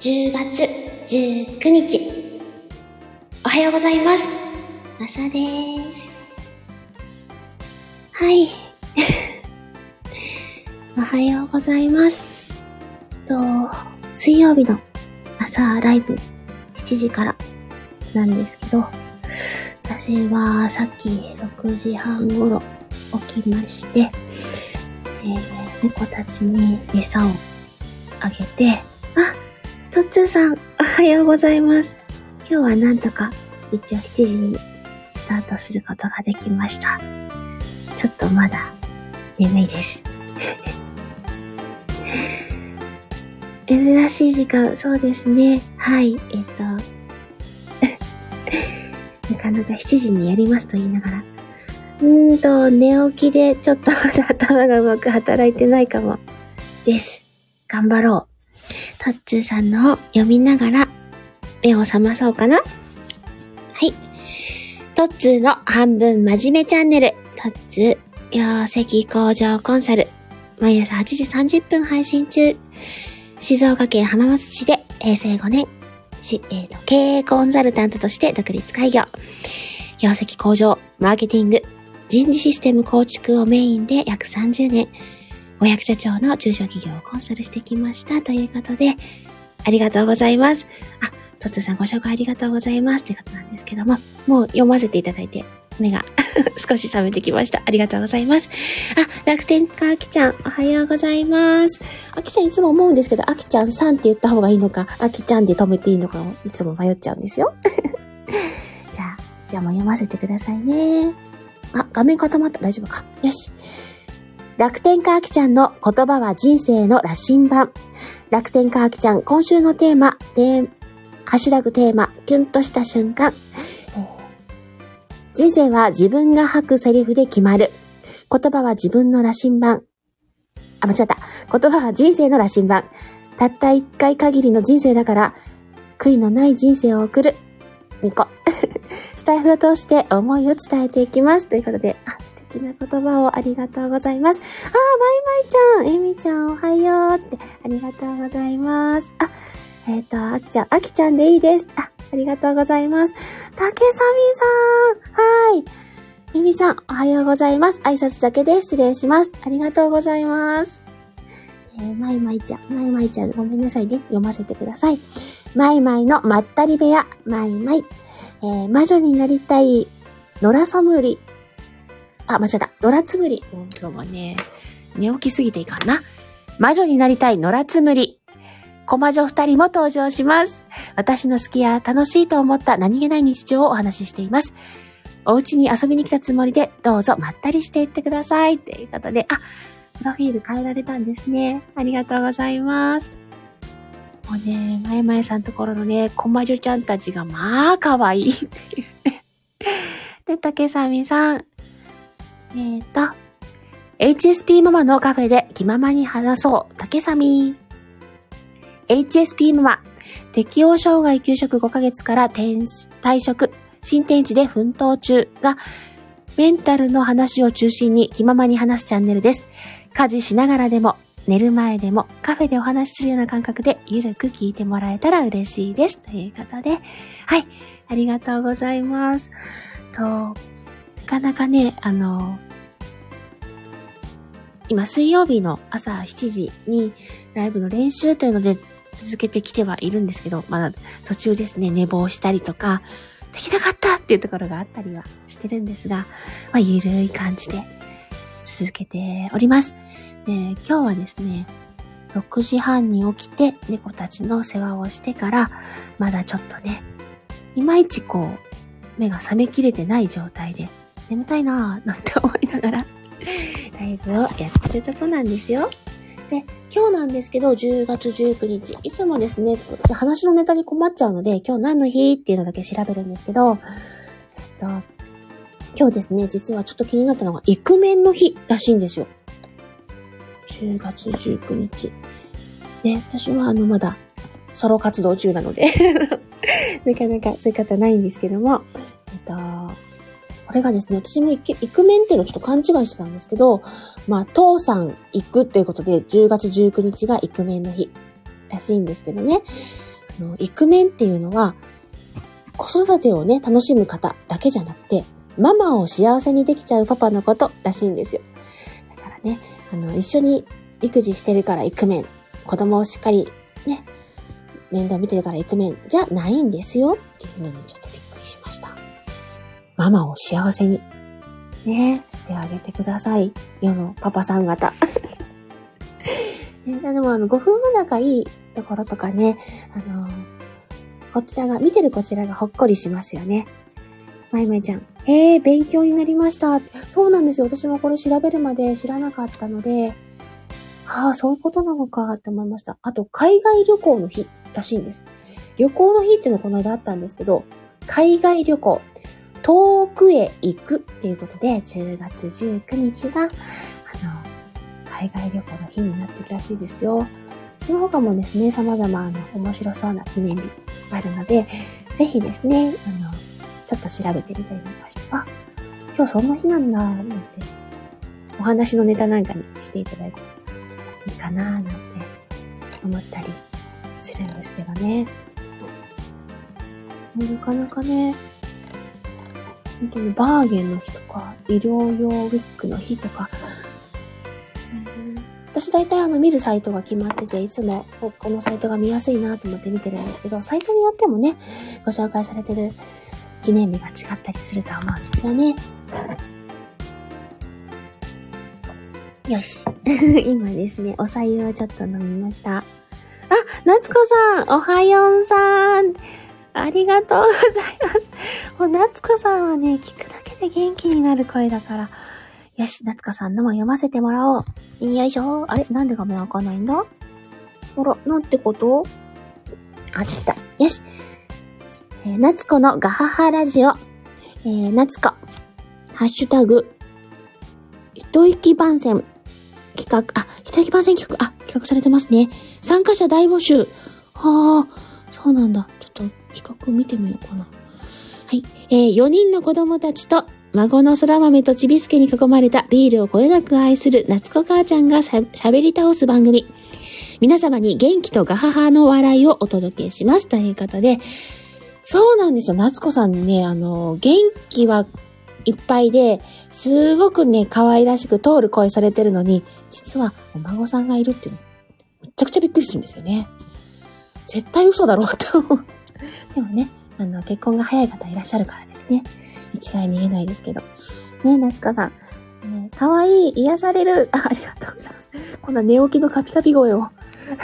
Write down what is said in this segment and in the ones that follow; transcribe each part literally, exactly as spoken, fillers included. じゅうがつじゅうくにち、おはようございます。マサです。はいおはようございますと、水曜日の朝ライブしちじからなんですけど、私はさっきろくじはんごろ起きまして、えー、猫たちに餌をあげて、あ、とっつーさんおはようございます。今日はなんとか一応しちじにスタートすることができました。ちょっとまだ眠いです珍しい時間、そうですね。はい、えっとなかなかしちじにやりますと言いながら、うーんと寝起きでちょっとまだ頭がうまく働いてないかもです。頑張ろう。とっつーさんのを読みながら目を覚まそうかな。はい。とっつーの半分真面目チャンネル。とっつー業績向上コンサル。毎朝はちじさんじゅっぷん配信中。静岡県浜松市でへいせいごねん、しえー、と経営コンサルタントとして独立開業。業績向上、マーケティング、人事システム構築をメインで約さんじゅうねん、お役社長の中小企業をコンサルしてきました。ということで、ありがとうございます。あ、とっつーさんご紹介ありがとうございます。ということなんですけども、もう読ませていただいて、目が少し覚めてきました。ありがとうございます。あ、楽天家あきちゃん、おはようございます。あきちゃんいつも思うんですけど、あきちゃんさんって言った方がいいのか、あきちゃんで止めていいのかをいつも迷っちゃうんですよ。じゃあ、じゃあもう読ませてくださいね。あ、画面固まった。大丈夫か。よし。楽天家あきちゃんの言葉は人生の羅針盤。楽天家あきちゃん、今週のテーマ、テーハッシュタグテーマ、キュンとした瞬間。人生は自分が吐くセリフで決まる。言葉は自分の羅針盤。あ、間違った。言葉は人生の羅針盤。たった一回限りの人生だから、悔いのない人生を送る。ニコ。スタイフを通して思いを伝えていきます。ということで、あ、素敵な言葉をありがとうございます。あ、まいまいちゃん、えみちゃんおはようって、ありがとうございます。あ、えっと、あきちゃん、あきちゃんでいいです。あ、ありがとうございます。たけさみさん、はい。みみさん、おはようございます。挨拶だけで失礼します。ありがとうございます。えー、まいまいちゃん、まいまいちゃん、ごめんなさいね。読ませてください。まいまいのまったり部屋、まいまい。えー、魔女になりたい、のらそむり。あ、間違った。のらつむり。今日もね、寝起きすぎていかんな。魔女になりたい、のらつむり。小魔女二人も登場します。私の好きや楽しいと思った何気ない日常をお話ししています。お家に遊びに来たつもりで、どうぞまったりしていってください。ということで、あ、プロフィール変えられたんですね。ありがとうございます。もうね、まいまいさんところのね、小魔女ちゃんたちがまあ可愛いっていうね。で、竹さみさん。えっと、エイチエスピー ママのカフェで気ままに話そう。竹さみ。エイチエスピー ママ、適応障害休職ごかげつから転退職、新天地で奮闘中が、メンタルの話を中心に気ままに話すチャンネルです。家事しながらでも、寝る前でも、カフェでお話しするような感覚で、ゆるく聞いてもらえたら嬉しいです。ということで、はい、ありがとうございます。と、なかなかね、あの、今水曜日の朝しちじにライブの練習というので続けてきてはいるんですけど、まだ途中ですね、寝坊したりとか、できなかったっていうところがあったりはしてるんですが、まあ、ゆるい感じで続けております。で、今日はですね、ろくじはんに起きて猫たちの世話をしてから、まだちょっとね、いまいちこう、目が覚めきれてない状態で、眠たいなぁなんて思いながら、ライブをやってるとこなんですよ。で、今日なんですけど、じゅうがつじゅうくにち、いつもですね、話のネタに困っちゃうので、今日何の日っていうのだけ調べるんですけど、えっと、今日ですね、実はちょっと気になったのが、イクメンの日らしいんですよ。じゅうがつじゅうくにち。ね、私はあの、まだ、ソロ活動中なので、なかなかそういう方ないんですけども、えっと、これがですね、私もイクメンっていうのをちょっと勘違いしてたんですけど、まあ、父さん行くっていうことで、じゅうがつじゅうくにちがイクメンの日らしいんですけどね。のイクメンっていうのは子育てをね楽しむ方だけじゃなくて、ママを幸せにできちゃうパパのことらしいんですよ。だからね、あの一緒に育児してるからイクメン、子供をしっかりね面倒見てるからイクメンじゃないんですよっていうのにちょっとびっくりしました。ママを幸せにねしてあげてください世のパパさん方ね、でもあのご夫婦仲いいところとかね、あのこちらが見てるこちらがほっこりしますよね。まいまいちゃん、へえ、勉強になりました。そうなんですよ。私もこれ調べるまで知らなかったので、ああ、そういうことなのかって思いました。あと、海外旅行の日らしいんです。旅行の日っていうのこの間あったんですけど、海外旅行、遠くへ行くっていうことで、じゅうがつじゅうくにちが、あの、海外旅行の日になってるらしいですよ。その他もですね、様々あの面白そうな記念日あるので、ぜひですね、あの、ちょっと調べてみたりなんかして、あ、今日そんな日なんだ、なんて、お話のネタなんかにしていただいていいかな、なんて思ったりするんですけどね。なかなかね、本当にバーゲンの日とか、医療用ウィッグの日とか、私大体あの見るサイトが決まってて、いつもこのサイトが見やすいなと思って見てるんですけど、サイトによってもね、ご紹介されてる記念日が違ったりすると思うんですよね。よし。今ですね、お白湯をちょっと飲みました。あ、夏子さん、おはようさん、ありがとうございます。もう夏子さんはね、聞くだけで元気になる声だから、よし、夏子さんのも読ませてもらおう。よいしょ。あれ、なんで画面開かないんだ？ほら、なんてこと？あ、できた。よし。えー、夏子のガハハラジオ。えー、夏子。ハッシュタグ。一息番宣企画。あ、一息番宣企画。あ、企画されてますね。参加者大募集。はあ、そうなんだ。ちょっと企画見てみようかな。はい。えー、よにんの子供たちと、孫の空豆とちびすけに囲まれたビールをこよなく愛する夏子母ちゃんがしゃべり倒す番組。皆様に元気とガハハの笑いをお届けします。ということで、そうなんですよ。夏子さんね、あの、元気はいっぱいで、すごくね、可愛らしく通る声されてるのに、実はお孫さんがいるっていうの、めちゃくちゃびっくりするんですよね。絶対嘘だろうと思う。でもね、あの、結婚が早い方いらっしゃるからですね。一概に言えないですけど。ね、夏子さん。ね、かわいい、癒される。あ、ありがとうございます。こんな寝起きのカピカピ声を。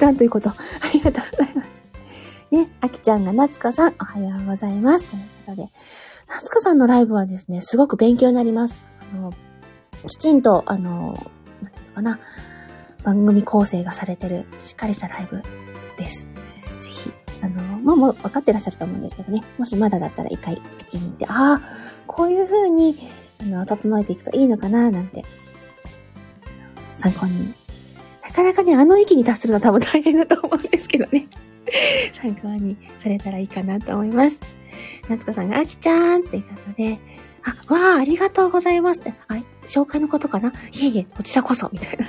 なんということ。ありがとうございます。ね、あきちゃんが夏子さん、おはようございます。ということで。夏子さんのライブはですね、すごく勉強になります。あの、きちんと、あの、なんていうのかな、番組構成がされてる、しっかりしたライブです。ぜひ。あの、まあ、もう分かってらっしゃると思うんですけどね。もしまだだったら一回聞きに行って、ああ、こういう風に、あの、整えていくといいのかな、なんて、参考に。なかなかね、あの域に達するのは多分大変だと思うんですけどね。参考にされたらいいかなと思います。夏子さんが、あきちゃんっていうことで、あ、わあ、ありがとうございますって、あ、紹介のことかな？いえいえ、こちらこそ、みたいな。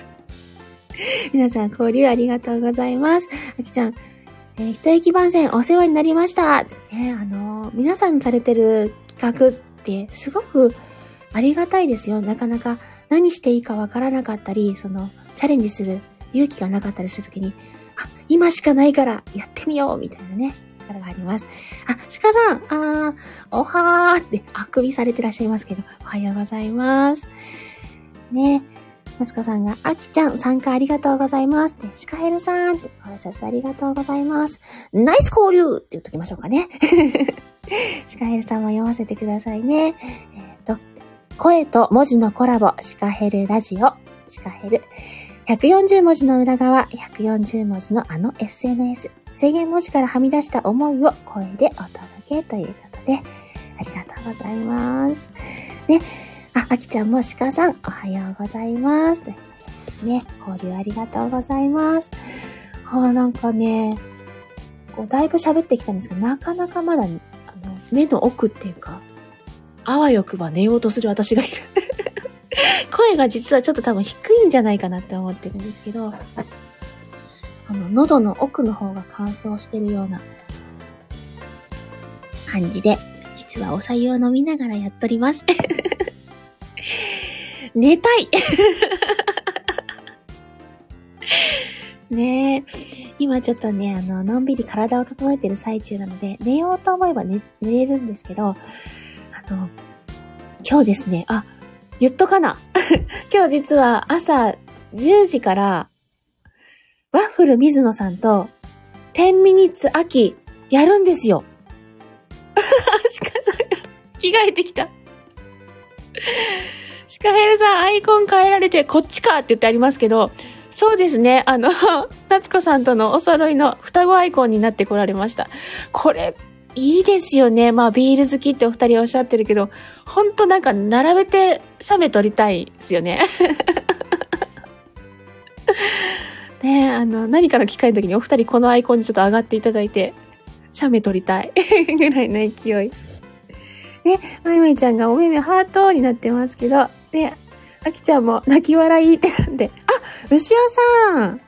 皆さん、交流ありがとうございます。あきちゃん、えー、一息番宣お世話になりました。ね、あのー、皆さんされてる企画ってすごくありがたいですよ。なかなか何していいかわからなかったり、その、チャレンジする勇気がなかったりするときに、あ、今しかないからやってみようみたいなね、力があります。あ、鹿さん、あー、おはーって、あくびされてらっしゃいますけど、おはようございます。ね。夏子さんが、あきちゃん、参加ありがとうございます。で、シカヘルさん、ってご挨拶ありがとうございます。ナイス交流って言っときましょうかね。シカヘルさんも読ませてくださいね。えっと、声と文字のコラボ、シカヘルラジオ、シカヘル。ひゃくよんじゅうもじの裏側、ひゃくよんじゅうもじのあの エスエヌエス。制限文字からはみ出した思いを声でお届けということで、ありがとうございます。ね。あ、あきちゃんも鹿さん、おはようございます。ということですね。交流ありがとうございます。あ、なんかね、こうだいぶ喋ってきたんですけど、なかなかまだ、あの、目の奥っていうか、あわよくば寝ようとする私がいる。声が実はちょっと多分低いんじゃないかなって思ってるんですけど、あの、喉の奥の方が乾燥してるような感じで、実はお白湯を飲みながらやっとります。寝たいねえ、今ちょっとね、あの、のんびり体を整えてる最中なので、寝ようと思えば寝、寝れるんですけど、あの、今日ですね、あ、言っとかな。今日実は朝じゅうじから、ワッフル水野さんと、テンミニッツ秋、やるんですよ。鹿さんが着替えてきた。鹿ヘルさん、アイコン変えられて、こっちかって言ってありますけど、そうですね。あの、夏子さんとのお揃いの双子アイコンになってこられました。これ、いいですよね。まあ、ビール好きってお二人おっしゃってるけど、ほんとなんか並べて写メ撮りたいですよね。ねえ、あの、何かの機会の時にお二人このアイコンにちょっと上がっていただいて、写メ撮りたい。ぐらいの勢い。ね、まいまいちゃんがおめめハートになってますけど、ね、あきちゃんも泣き笑いってなんで、あ、牛尾さん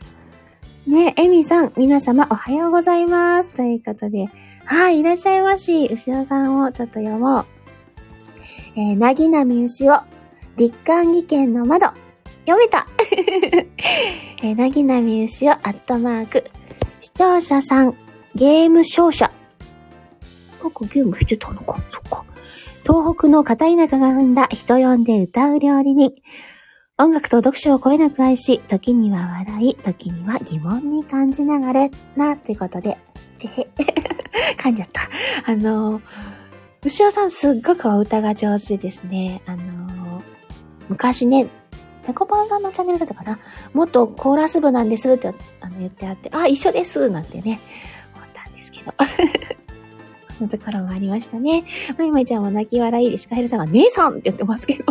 ね、えみさん、皆様おはようございます。ということで、はい、いらっしゃいまし。牛尾さんをちょっと読もう。えー、なぎなみ牛尾、立刊技研の窓、読めたえー、なぎなみ牛尾、アットマーク、視聴者さん、ゲーム勝者。なんかゲームしてたのか、そっか。東北の片田舎が生んだ人呼んで歌う料理人。音楽と読書をこえなく愛し、時には笑い、時には疑問に感じながらな、ということで。てへ。噛んじゃった。あのー、牛尾さんすっごくお歌が上手ですね。あのー、昔ね、ペコパンさんのチャンネルだったかな。元コーラス部なんですってあの言ってあって、あ、一緒ですなんてね、思ったんですけど。のところもありましたね。まいまいちゃんも泣き笑いで、シカヘルさんが姉さんって言ってますけど。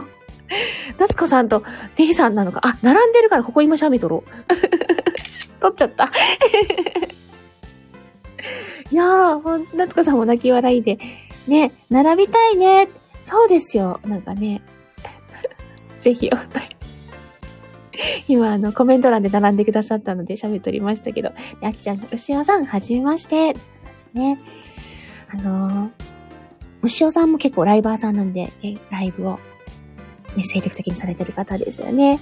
夏子さんと姉さんなのか。あ、並んでるからここ今写メ撮ろう。撮っちゃった。いやー、ほん、夏子さんも泣き笑いで。ね、並びたいね。そうですよ。なんかね。ぜひお答え。今、あの、コメント欄で並んでくださったので写メ撮りましたけど。あきちゃんが、牛尾さん、はじめまして。ね。あのー、牛尾さんも結構ライバーさんなんで、ね、ライブを、ね、精力的にされてる方ですよね。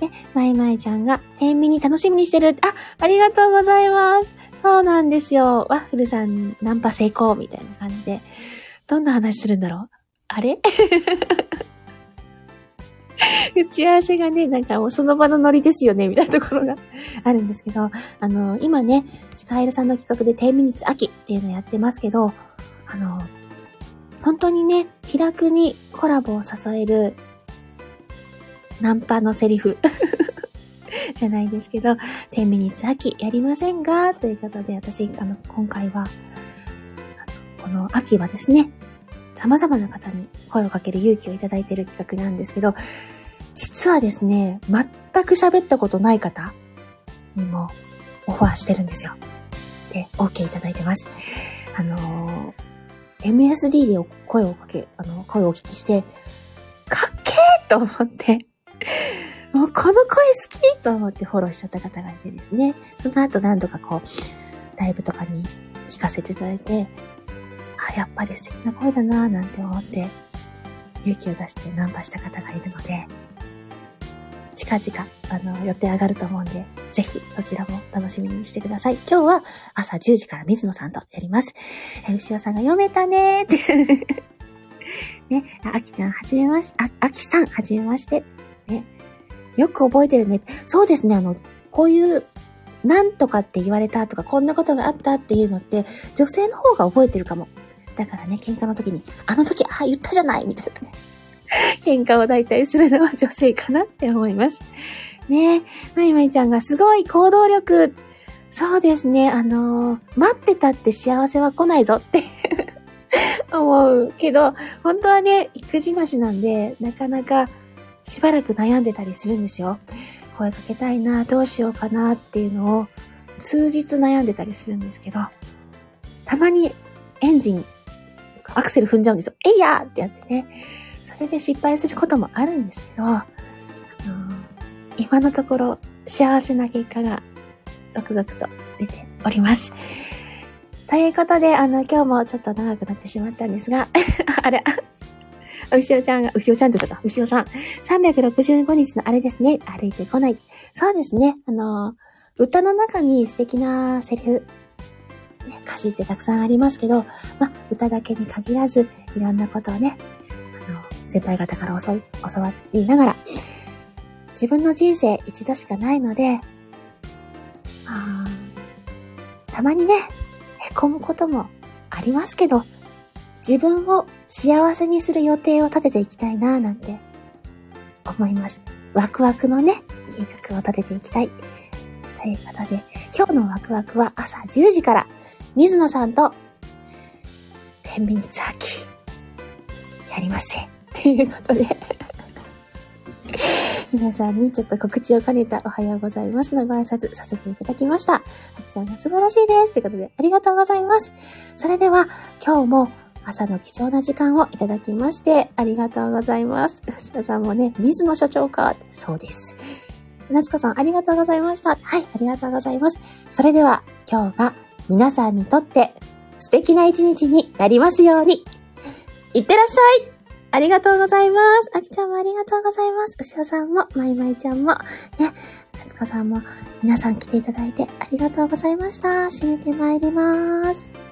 で、まいまいちゃんが、天秤に楽しみにしてる。あ、ありがとうございます。そうなんですよ。ワッフルさん、ナンパ成功みたいな感じで。どんな話するんだろうあれ打ち合わせがね、なんかもうその場のノリですよね、みたいなところがあるんですけど、あの、今ね、シカヘルさんの企画でテンミニッツ秋っていうのやってますけど、あの、本当にね、気楽にコラボを誘える、ナンパのセリフじゃないですけど、テンミニッツ秋やりませんかということで、私、あの、今回は、この秋はですね、様々な方に声をかける勇気をいただいている企画なんですけど、実はですね、全く喋ったことない方にもオファーしてるんですよ。で、OK いただいてます。あのー、エムエスディー で声をかけ、あの、声をお聞きして、かっけーと思って、もうこの声好きと思ってフォローしちゃった方がいてですね、その後何度かこう、ライブとかに聞かせていただいて、あ、やっぱり素敵な声だなぁなんて思って勇気を出してナンパした方がいるので、近々あの予定上がると思うんで、ぜひそちらも楽しみにしてください。今日は朝じゅうじから水野さんとやります。え、牛尾さんが読めたねーってね、あきちゃんはじめまし、あ、あきさんはじめましてね、よく覚えてるね。そうですね、あの、こういうなんとかって言われたとか、こんなことがあったっていうのって女性の方が覚えてるかも。だからね、喧嘩の時に、あの時、あ、言ったじゃないみたいなね。喧嘩を大体するのは女性かなって思います。ねえ、まいまいちゃんがすごい行動力。そうですね、あのー、待ってたって幸せは来ないぞって思うけど、本当はね、育児なしなんで、なかなかしばらく悩んでたりするんですよ。声かけたいな、どうしようかなっていうのを、数日悩んでたりするんですけど、たまにエンジン、アクセル踏んじゃうんですよ。えいやーってやってね。それで失敗することもあるんですけど、あのー、今のところ幸せな結果が続々と出ております。ということで、あの、今日もちょっと長くなってしまったんですが、あれ、うしおちゃんが、うしおちゃんってことだ、うしおさん。さんびゃくろくじゅうごにちのあれですね、歩いてこない。そうですね、あの、歌の中に素敵なセリフ、ね、歌詞ってたくさんありますけど、まあ、歌だけに限らず、いろんなことをね、あの、先輩方から教わりながら、自分の人生一度しかないので、あー、たまにね、へこむこともありますけど、自分を幸せにする予定を立てていきたいなぁなんて思います。ワクワクのね、計画を立てていきたい。ということで、今日のワクワクは朝じゅうじから、水野さんと、天秤ツアーキー、やりますぜ。ということで、皆さんにちょっと告知を兼ねたおはようございますのご挨拶させていただきました。あきちゃんが素晴らしいです。ということで、ありがとうございます。それでは、今日も、朝の貴重な時間をいただきましてありがとうございます。吉田さんもね、水野所長か、そうです。夏子さんありがとうございました。はい、ありがとうございます。それでは今日が皆さんにとって素敵な一日になりますように。いってらっしゃい。ありがとうございます。あきちゃんもありがとうございます。牛尾さんも、まいまいちゃんも、ね、夏子さんも皆さん来ていただいてありがとうございました。締めてまいります。